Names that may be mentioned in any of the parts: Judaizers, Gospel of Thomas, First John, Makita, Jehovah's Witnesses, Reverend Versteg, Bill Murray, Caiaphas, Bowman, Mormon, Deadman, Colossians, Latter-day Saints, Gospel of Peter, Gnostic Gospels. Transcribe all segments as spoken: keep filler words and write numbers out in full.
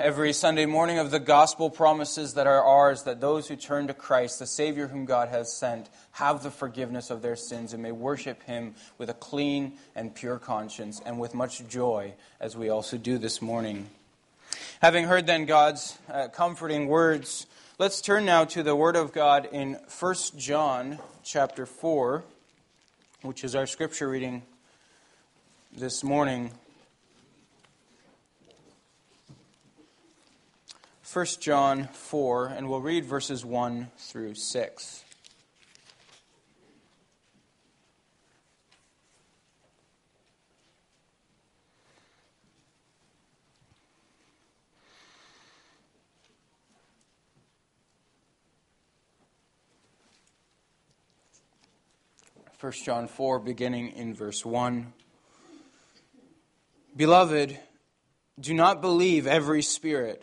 every Sunday morning of the gospel promises that are ours, that those who turn to Christ, the Savior whom God has sent, have the forgiveness of their sins and may worship Him with a clean and pure conscience and with much joy, as we also do this morning. Having heard then God's uh, comforting words, let's turn now to the Word of God in First John chapter four, which is our scripture reading this morning. First John four, and we'll read verses one through six. First John four, beginning in verse one. Beloved, do not believe every spirit,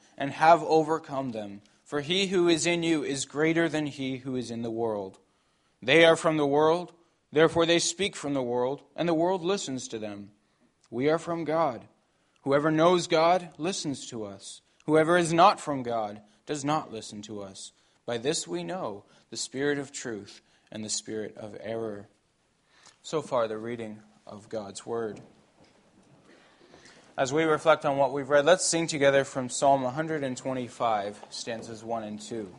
and have overcome them, for he who is in you is greater than he who is in the world. They are from the world, therefore they speak from the world, and the world listens to them. We are from God. Whoever knows God listens to us. Whoever is not from God does not listen to us. By this we know the spirit of truth and the spirit of error. So far, the reading of God's Word. As we reflect on what we've read, let's sing together from Psalm one twenty-five, stanzas one and two.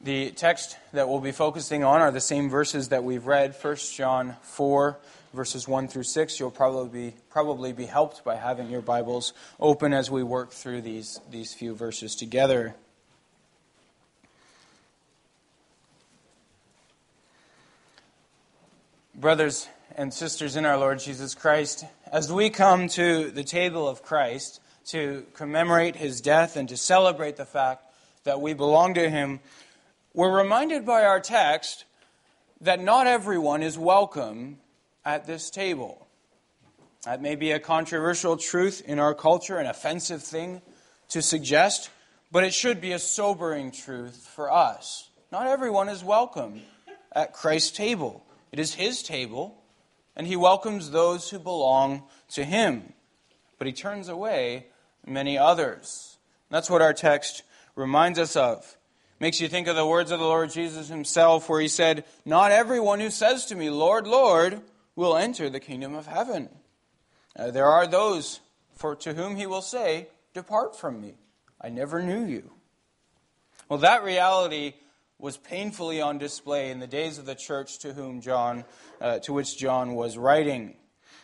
The text that we'll be focusing on are the same verses that we've read, First John four, verses one through six. You'll probably be, probably be helped by having your Bibles open as we work through these, these few verses together. Brothers and sisters in our Lord Jesus Christ, as we come to the table of Christ to commemorate His death and to celebrate the fact that we belong to Him, we're reminded by our text that not everyone is welcome at this table. That may be a controversial truth in our culture, an offensive thing to suggest, but it should be a sobering truth for us. Not everyone is welcome at Christ's table. It is His table, and He welcomes those who belong to Him. But He turns away many others. And that's what our text reminds us of. Makes you think of the words of the Lord Jesus Himself, where He said, "Not everyone who says to me, 'Lord, Lord,' will enter the kingdom of heaven. Uh, there are those for to whom He will say, 'Depart from me, I never knew you.'" Well, that reality was painfully on display in the days of the church to whom John, uh, to which John was writing.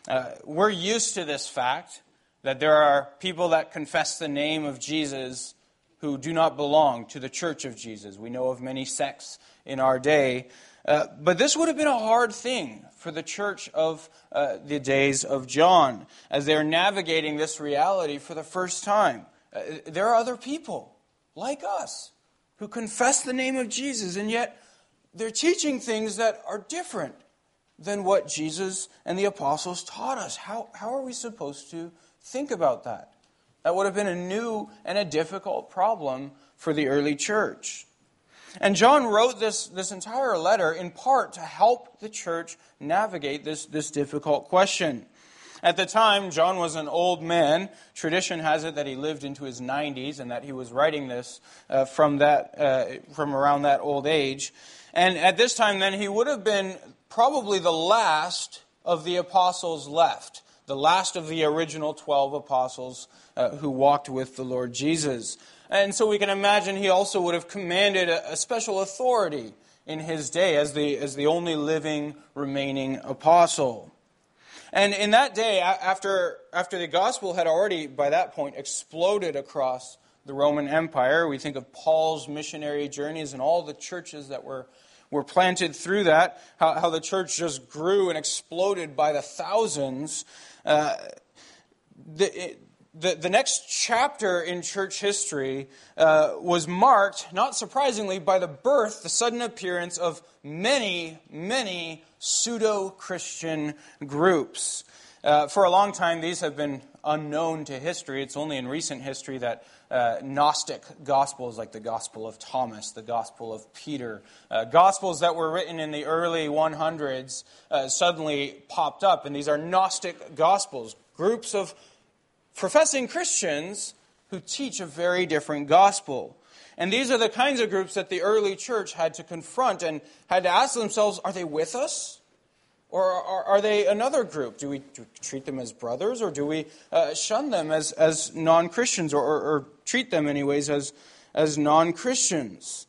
Uh, we're used to this fact that there are people that confess the name of Jesus who do not belong to the church of Jesus. We know of many sects in our day. Uh, but this would have been a hard thing for the church of uh, the days of John, as they're navigating this reality for the first time. Uh, there are other people like us who confess the name of Jesus, and yet they're teaching things that are different than what Jesus and the apostles taught us. How, how are we supposed to think about that? That would have been a new and a difficult problem for the early church. And John wrote this, this entire letter in part to help the church navigate this, this difficult question. At the time, John was an old man. Tradition has it that he lived into his nineties and that he was writing this uh, from that uh, from around that old age. And at this time, then, he would have been probably the last of the apostles left, the last of the original twelve apostles uh, who walked with the Lord Jesus. And so we can imagine he also would have commanded a special authority in his day as the as the only living, remaining apostle. And in that day, after after the gospel had already, by that point, exploded across the Roman Empire, we think of Paul's missionary journeys and all the churches that were, were planted through that, how, how the church just grew and exploded by the thousands. Uh, the, it, the, the next chapter in church history uh, was marked, not surprisingly, by the birth, the sudden appearance of many, many pseudo-Christian groups. Uh, for a long time, these have been unknown to history. It's only in recent history that uh, Gnostic Gospels, like the Gospel of Thomas, the Gospel of Peter, uh, Gospels that were written in the early hundreds uh, suddenly popped up. And these are Gnostic Gospels, groups of professing Christians who teach a very different gospel. And these are the kinds of groups that the early church had to confront and had to ask themselves, are they with us? Or are they another group? Do we, do we treat them as brothers, or do we uh, shun them as, as non-Christians, or, or, or treat them anyways as, as non-Christians?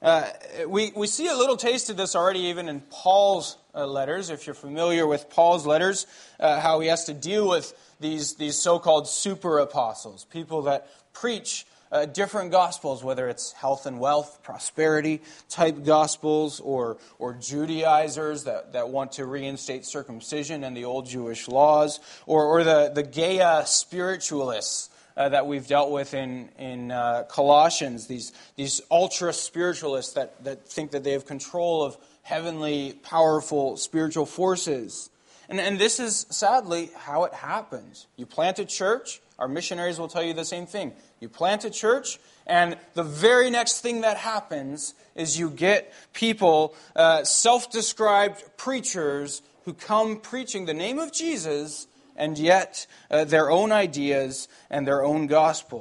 Uh, we, we see a little taste of this already even in Paul's uh, letters. If you're familiar with Paul's letters, uh, how he has to deal with these, these so-called super apostles, people that preach Uh, different gospels, whether it's health and wealth, prosperity type gospels, or or Judaizers that, that want to reinstate circumcision and the old Jewish laws, or or the, the Gaia spiritualists uh, that we've dealt with in in uh, Colossians, these these ultra spiritualists that, that think that they have control of heavenly, powerful spiritual forces. And and this is sadly how it happens. You plant a church. Our missionaries will tell you the same thing. You plant a church, and the very next thing that happens is you get people, uh, self-described preachers, who come preaching the name of Jesus, and yet uh, their own ideas and their own gospel.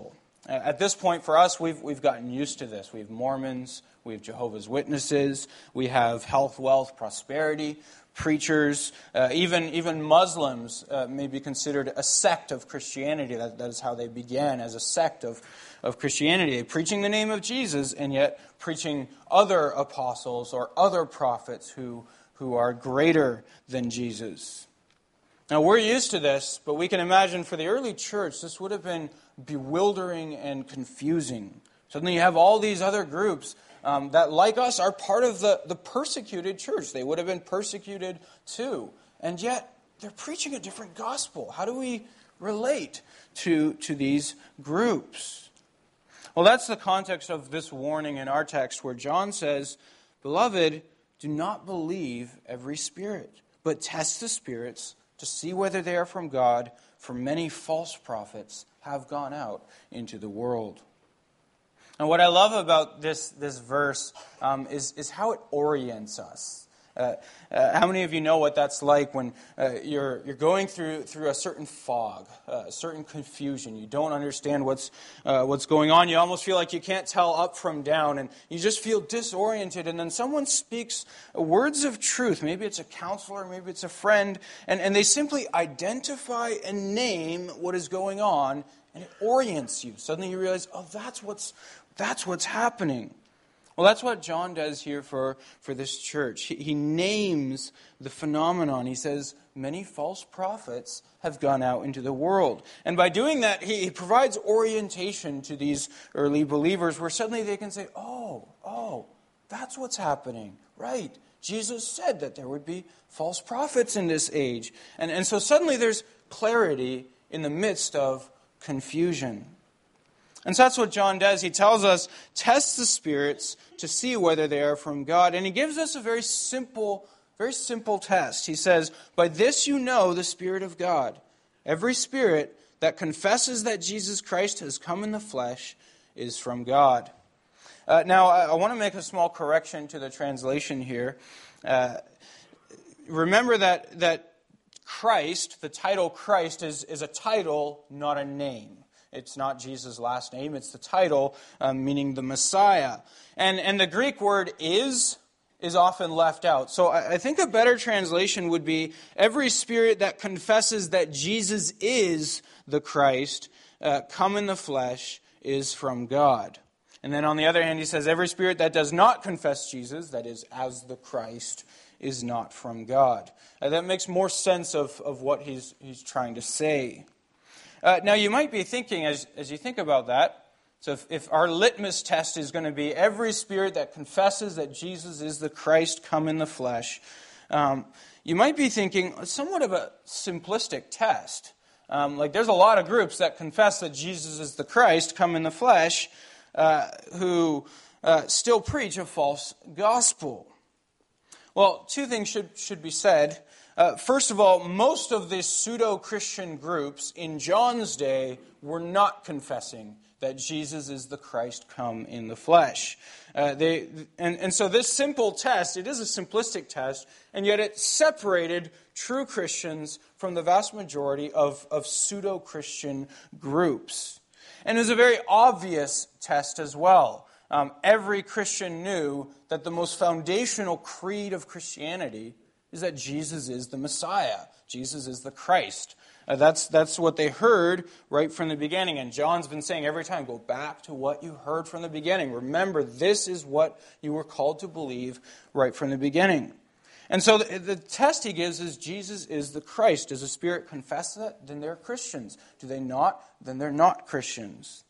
Uh, at this point, for us, we've we've gotten used to this. We have Mormons, we have Jehovah's Witnesses, we have health, wealth, prosperity preachers, uh, even even Muslims uh, may be considered a sect of Christianity. That, that is how they began, as a sect of, of Christianity. They're preaching the name of Jesus, and yet preaching other apostles or other prophets who, who are greater than Jesus. Now, we're used to this, but we can imagine for the early church, this would have been bewildering and confusing. Suddenly you have all these other groups Um, that, like us, are part of the, the persecuted church. They would have been persecuted too. And yet, they're preaching a different gospel. How do we relate to, to these groups? Well, that's the context of this warning in our text, where John says, "Beloved, do not believe every spirit, but test the spirits to see whether they are from God, for many false prophets have gone out into the world." And what I love about this this verse um, is, is how it orients us. Uh, uh, how many of you know what that's like when uh, you're you're going through through a certain fog, uh, a certain confusion? You don't understand what's uh, what's going on. You almost feel like you can't tell up from down, and you just feel disoriented. And then someone speaks words of truth. Maybe it's a counselor, maybe it's a friend, and, and they simply identify and name what is going on, and it orients you. Suddenly you realize, oh, that's what's That's what's happening. Well, that's what John does here for, for this church. He, he names the phenomenon. He says, many false prophets have gone out into the world. And by doing that, he, he provides orientation to these early believers, where suddenly they can say, oh, oh, that's what's happening. Right. Jesus said that there would be false prophets in this age. And, and so suddenly there's clarity in the midst of confusion. And so that's what John does. He tells us, test the spirits to see whether they are from God. And he gives us a very simple, very simple test. He says, by this you know the Spirit of God. Every spirit that confesses that Jesus Christ has come in the flesh is from God. Uh, now, I, I want to make a small correction to the translation here. Uh, remember that, that Christ, the title Christ, is, is a title, not a name. It's not Jesus' last name, it's the title, um, meaning the Messiah. And and the Greek word is, is often left out. So I, I think a better translation would be, every spirit that confesses that Jesus is the Christ, uh, come in the flesh, is from God. And then on the other hand, he says, every spirit that does not confess Jesus, that is, as the Christ, is not from God. Uh, that makes more sense of, of what he's he's trying to say. Uh, now, you might be thinking, as, as you think about that, So if, if our litmus test is going to be every spirit that confesses that Jesus is the Christ come in the flesh, um, you might be thinking somewhat of a simplistic test. Um, like there's a lot of groups that confess that Jesus is the Christ come in the flesh uh, who uh, still preach a false gospel. Well, two things should, should be said. Uh, first of all, most of the pseudo-Christian groups in John's day were not confessing that Jesus is the Christ come in the flesh. Uh, they and, and so this simple test, it is a simplistic test, and yet it separated true Christians from the vast majority of, of pseudo-Christian groups. And it was a very obvious test as well. Um, every Christian knew that the most foundational creed of Christianity is that Jesus is the Messiah. Jesus is the Christ. Uh, that's that's what they heard right from the beginning. And John's been saying every time, go back to what you heard from the beginning. Remember, this is what you were called to believe right from the beginning. And so the, the test he gives is Jesus is the Christ. Does the Spirit confess that? Then they're Christians. Do they not? Then they're not Christians.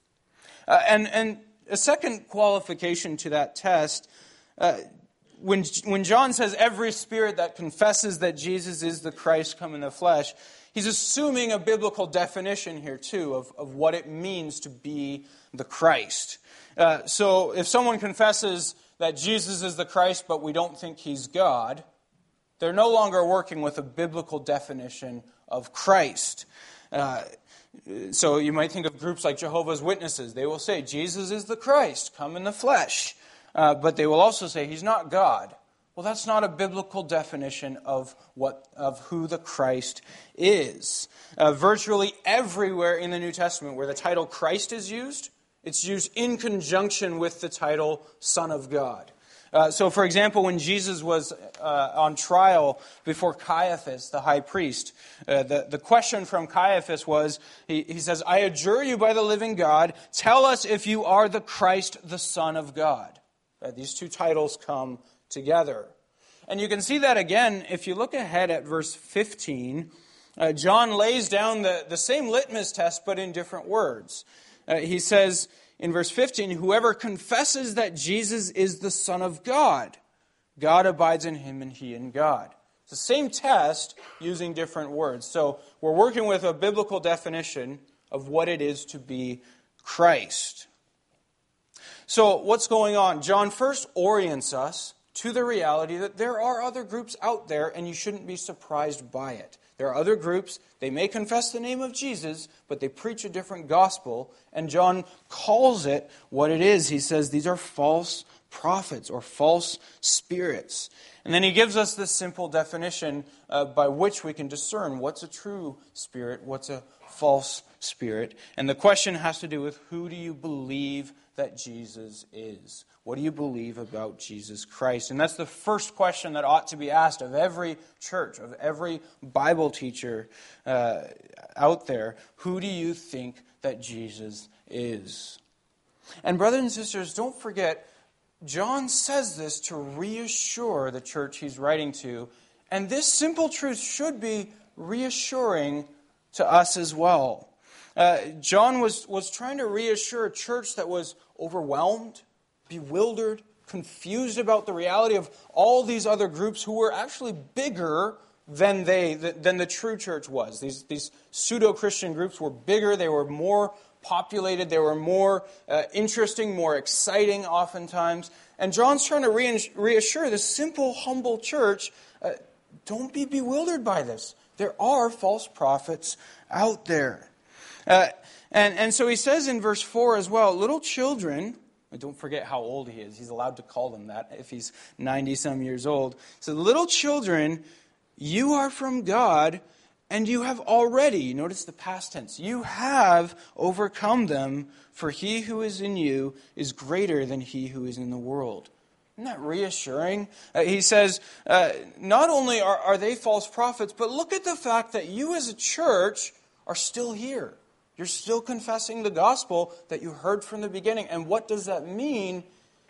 Uh, and, and a second qualification to that test, uh, When when John says every spirit that confesses that Jesus is the Christ come in the flesh, he's assuming a biblical definition here too of, of what it means to be the Christ. Uh, so if someone confesses that Jesus is the Christ but we don't think he's God, they're no longer working with a biblical definition of Christ. Uh, so you might think of groups like Jehovah's Witnesses. They will say Jesus is the Christ come in the flesh. Uh, but they will also say, he's not God. Well, that's not a biblical definition of what of who the Christ is. Uh, virtually everywhere in the New Testament where the title Christ is used, it's used in conjunction with the title Son of God. Uh, so, for example, when Jesus was uh, on trial before Caiaphas, the high priest, uh, the, the question from Caiaphas was, he, he says, I adjure you by the living God, tell us if you are the Christ, the Son of God. Uh, these two titles come together. And you can see that again if you look ahead at verse fifteen. Uh, John lays down the, the same litmus test, but in different words. Uh, he says in verse fifteen, whoever confesses that Jesus is the Son of God, God abides in him and he in God. It's the same test using different words. So we're working with a biblical definition of what it is to be Christ. So what's going on? John first orients us to the reality that there are other groups out there and you shouldn't be surprised by it. There are other groups, they may confess the name of Jesus, but they preach a different gospel, and John calls it what it is. He says these are false prophets or false spirits. And then he gives us this simple definition uh, by which we can discern what's a true spirit, what's a false spirit. And the question has to do with who do you believe that Jesus is? What do you believe about Jesus Christ? And that's the first question that ought to be asked of every church, of every Bible teacher uh, out there. Who do you think that Jesus is? And brothers and sisters, don't forget, John says this to reassure the church he's writing to, and this simple truth should be reassuring to us as well. Uh, John was, was trying to reassure a church that was overwhelmed, bewildered, confused about the reality of all these other groups who were actually bigger than they than the true church was. These, these pseudo-Christian groups were bigger, they were more populated, they were more uh, interesting, more exciting oftentimes. And John's trying to re- reassure this simple, humble church, uh, don't be bewildered by this. There are false prophets out there. Uh, and, and so he says in verse four as well, little children, don't forget how old he is. He's allowed to call them that if he's ninety-some years old. So little children, you are from God, and you have already, notice the past tense, you have overcome them, for he who is in you is greater than he who is in the world. Isn't that reassuring? Uh, he says, uh, not only are, are they false prophets, but look at the fact that you as a church are still here. You're still confessing the gospel that you heard from the beginning. And what does that mean?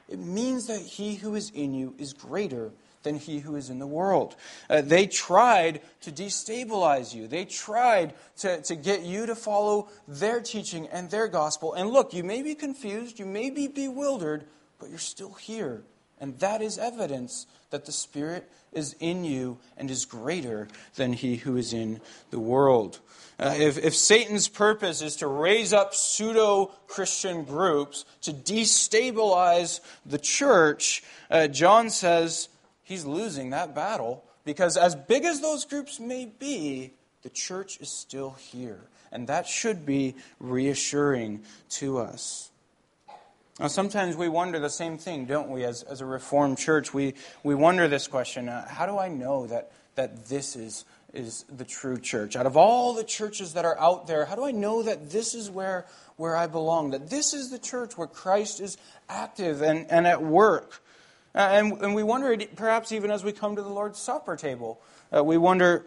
It means that he who is in you is greater than he who is in the world. Uh, they tried to destabilize you. They tried to, to get you to follow their teaching and their gospel. And look, you may be confused, you may be bewildered, but you're still here. And that is evidence that the Spirit is in you and is greater than he who is in the world. Uh, if, if Satan's purpose is to raise up pseudo-Christian groups to destabilize the church, uh, John says he's losing that battle, because as big as those groups may be, the church is still here. And that should be reassuring to us. Now, sometimes we wonder the same thing, don't we? As, as a Reformed church, we, we wonder this question, uh, how do I know that, that this is, is the true church? Out of all the churches that are out there, how do I know that this is where, where I belong? That this is the church where Christ is active and, and at work? Uh, and, and we wonder, perhaps even as we come to the Lord's Supper table, uh, we wonder,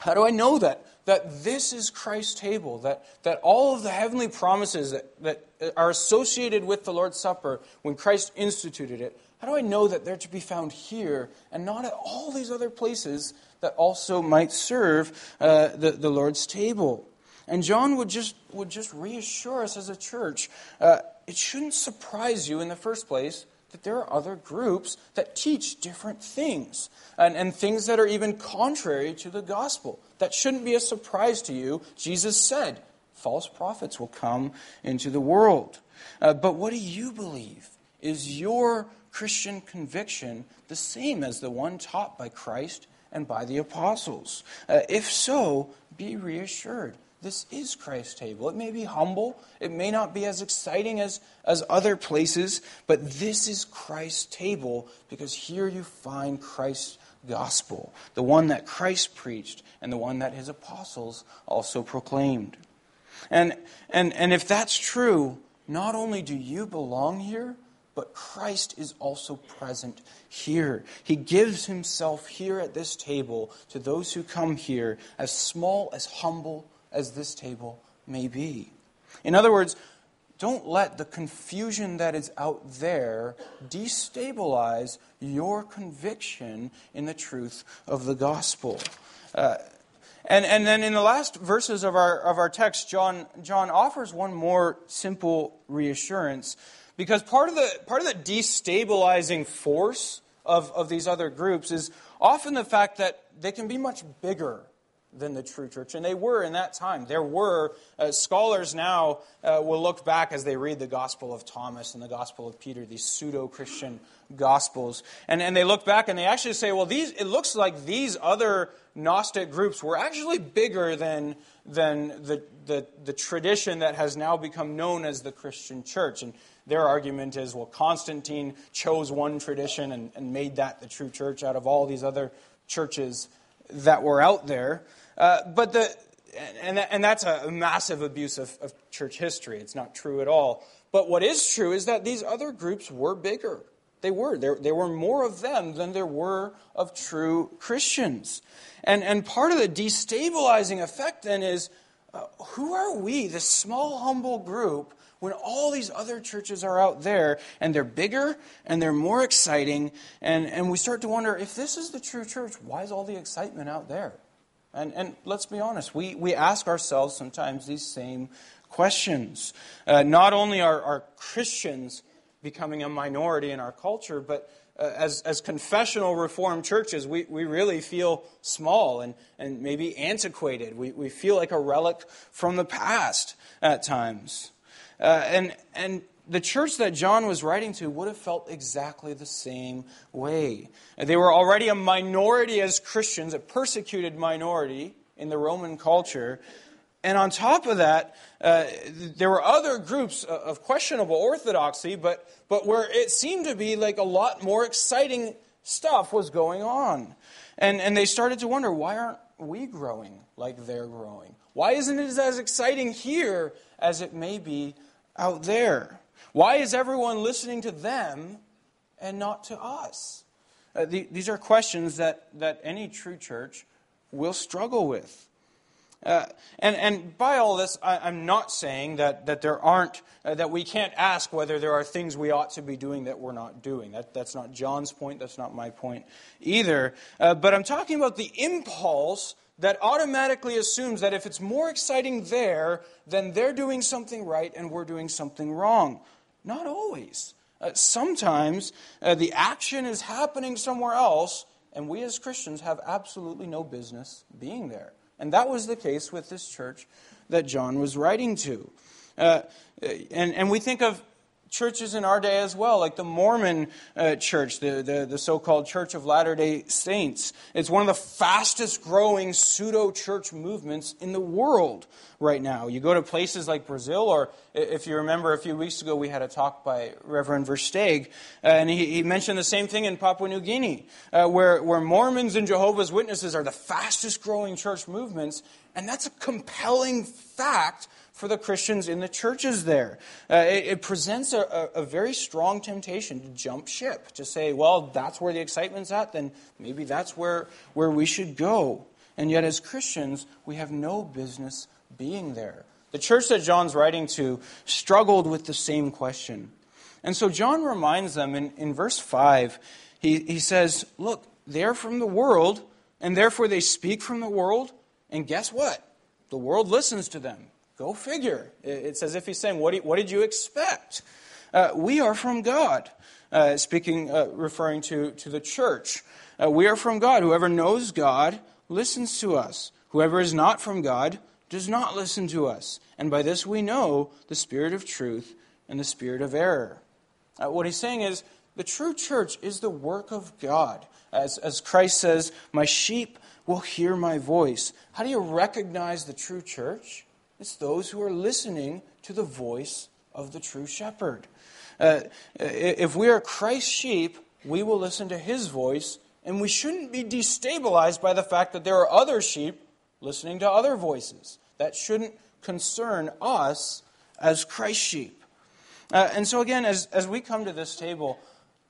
how do I know that? That this is Christ's table, that, that all of the heavenly promises that, that are associated with the Lord's Supper, when Christ instituted it, how do I know that they're to be found here and not at all these other places that also might serve uh, the, the Lord's table? And John would just would just reassure us as a church, uh, it shouldn't surprise you in the first place that there are other groups that teach different things and, and things that are even contrary to the gospel. That shouldn't be a surprise to you. Jesus said, false prophets will come into the world. Uh, but what do you believe? Is your Christian conviction the same as the one taught by Christ and by the apostles? Uh, if so, be reassured. This is Christ's table. It may be humble. It may not be as exciting as, as other places, but this is Christ's table, because here you find Christ's gospel, the one that Christ preached and the one that his apostles also proclaimed. And, and, and if that's true, not only do you belong here, but Christ is also present here. He gives himself here at this table to those who come here, as small, as humble as this table may be. In other words, don't let the confusion that is out there destabilize your conviction in the truth of the gospel. Uh, and, and then in the last verses of our of our text, John John offers one more simple reassurance, because part of the part of the destabilizing force of, of these other groups is often the fact that they can be much bigger than the true church. And they were in that time. There were, uh, scholars now uh, will look back as they read the Gospel of Thomas and the Gospel of Peter, these pseudo-Christian Gospels. And, and they look back and they actually say, well, these it looks like these other Gnostic groups were actually bigger than than the, the, the tradition that has now become known as the Christian church. And their argument is, well, Constantine chose one tradition and, and made that the true church out of all these other churches that were out there. Uh, but the and and that's a massive abuse of, of church history. It's not true at all. But what is true is that these other groups were bigger. They were. There, there were more of them than there were of true Christians. And, and part of the destabilizing effect then is, uh, who are we, this small, humble group, when all these other churches are out there, and they're bigger, and they're more exciting, and, and we start to wonder, if this is the true church, why is all the excitement out there? And and let's be honest, we, we ask ourselves sometimes these same questions. Uh, not only are, are Christians becoming a minority in our culture, but uh, as as confessional Reformed churches, we, we really feel small and, and maybe antiquated. We, we feel like a relic from the past at times. Uh, and and the church that John was writing to would have felt exactly the same way. They were already a minority as Christians, a persecuted minority in the Roman culture. And on top of that, uh, there were other groups of questionable orthodoxy, but, but where it seemed to be like a lot more exciting stuff was going on. And, and they started to wonder, why aren't we growing like they're growing? Why isn't it as exciting here as it may be out there? Why is everyone listening to them and not to us? Uh, the, these are questions that, that any true church will struggle with. Uh, and, and by all this, I, I'm not saying that, that there aren't, uh, that we can't ask whether there are things we ought to be doing that we're not doing. That, that's not John's point. That's not my point either. Uh, but I'm talking about the impulse that automatically assumes that if it's more exciting there, then they're doing something right and we're doing something wrong. Not always. Uh, sometimes uh, the action is happening somewhere else, and we as Christians have absolutely no business being there. And that was the case with this church that John was writing to. Uh, and, and we think of churches in our day as well, like the Mormon uh, church, the, the, the so-called Church of Latter-day Saints. It's one of the fastest-growing pseudo-church movements in the world right now. You go to places like Brazil, or if you remember a few weeks ago, we had a talk by Reverend Versteg, uh, and he, he mentioned the same thing in Papua New Guinea, uh, where, where Mormons and Jehovah's Witnesses are the fastest-growing church movements, and that's a compelling fact for the Christians in the churches there. Uh, it, it presents a, a, a very strong temptation to jump ship, to say, well, that's where the excitement's at, then maybe that's where, where we should go. And yet as Christians, we have no business being there. The church that John's writing to struggled with the same question. And so John reminds them in, in verse five, he, he says, look, they're from the world, and therefore they speak from the world, and guess what? The world listens to them. Go figure. It's as if he's saying, what, do you, what did you expect? Uh, we are from God, uh, speaking, uh, referring to, to the church. Uh, we are from God. Whoever knows God listens to us. Whoever is not from God does not listen to us. And by this we know the spirit of truth and the spirit of error. Uh, what he's saying is, the true church is the work of God. As, as Christ says, my sheep will hear my voice. How do you recognize the true church? It's those who are listening to the voice of the true shepherd. Uh, if we are Christ's sheep, we will listen to his voice, and we shouldn't be destabilized by the fact that there are other sheep listening to other voices. That shouldn't concern us as Christ's sheep. Uh, and so again, as, as we come to this table,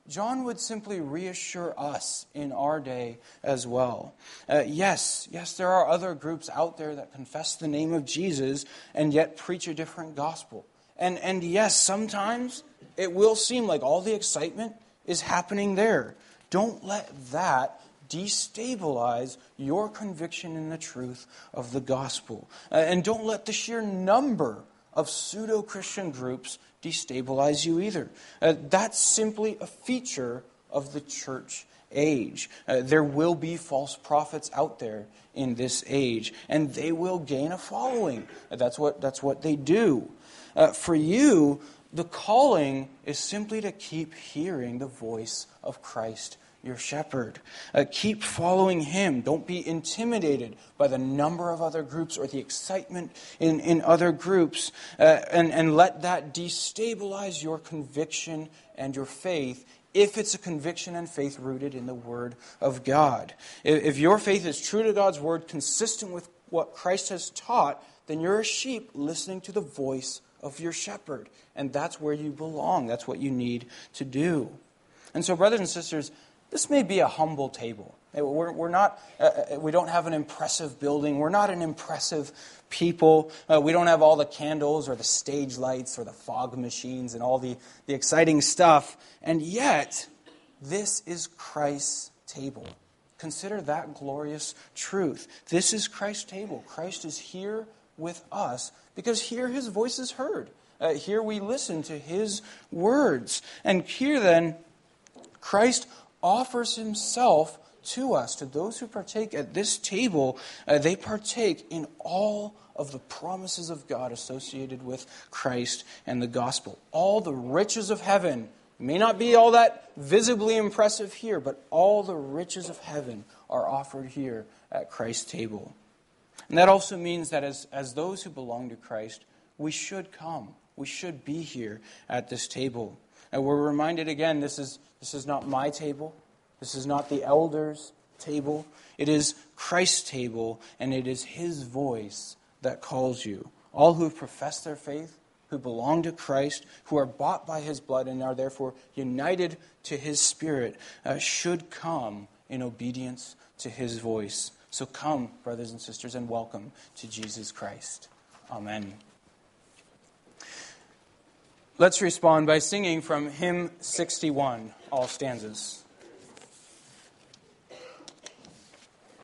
John would simply reassure us in our day as well. Uh, yes, yes, there are other groups out there that confess the name of Jesus and yet preach a different gospel. And, and yes, sometimes it will seem like all the excitement is happening there. Don't let that destabilize your conviction in the truth of the gospel. Uh, and don't let the sheer number of pseudo-Christian groups destabilize you either. Uh, that's simply a feature of the church age. Uh, there will be false prophets out there in this age, and they will gain a following. Uh, that's what, that's what they do. Uh, for you, the calling is simply to keep hearing the voice of Christ, your shepherd. Uh, keep following him. Don't be intimidated by the number of other groups or the excitement in, in other groups. Uh, and, and let that destabilize your conviction and your faith if it's a conviction and faith rooted in the Word of God. If, if your faith is true to God's Word, consistent with what Christ has taught, then you're a sheep listening to the voice of your shepherd. And that's where you belong. That's what you need to do. And so, brothers and sisters, this may be a humble table. We're, we're not, uh, we don't have an impressive building. We're not an impressive people. Uh, we don't have all the candles or the stage lights or the fog machines and all the, the exciting stuff. And yet, this is Christ's table. Consider that glorious truth. This is Christ's table. Christ is here with us because here his voice is heard. Uh, here we listen to his words. And here then, Christ offers himself to us. To those who partake at this table, uh, they partake in all of the promises of God associated with Christ and the gospel. All the riches of heaven may not be all that visibly impressive here, but all the riches of heaven are offered here at Christ's table. And that also means that as, as those who belong to Christ, we should come. We should be here at this table. And we're reminded again, this is this is not my table. This is not the elders' table. It is Christ's table, and it is his voice that calls you. All who have professed their faith, who belong to Christ, who are bought by his blood and are therefore united to his spirit, uh, should come in obedience to his voice. So come, brothers and sisters, and welcome to Jesus Christ. Amen. Let's respond by singing from hymn sixty-one, all stanzas.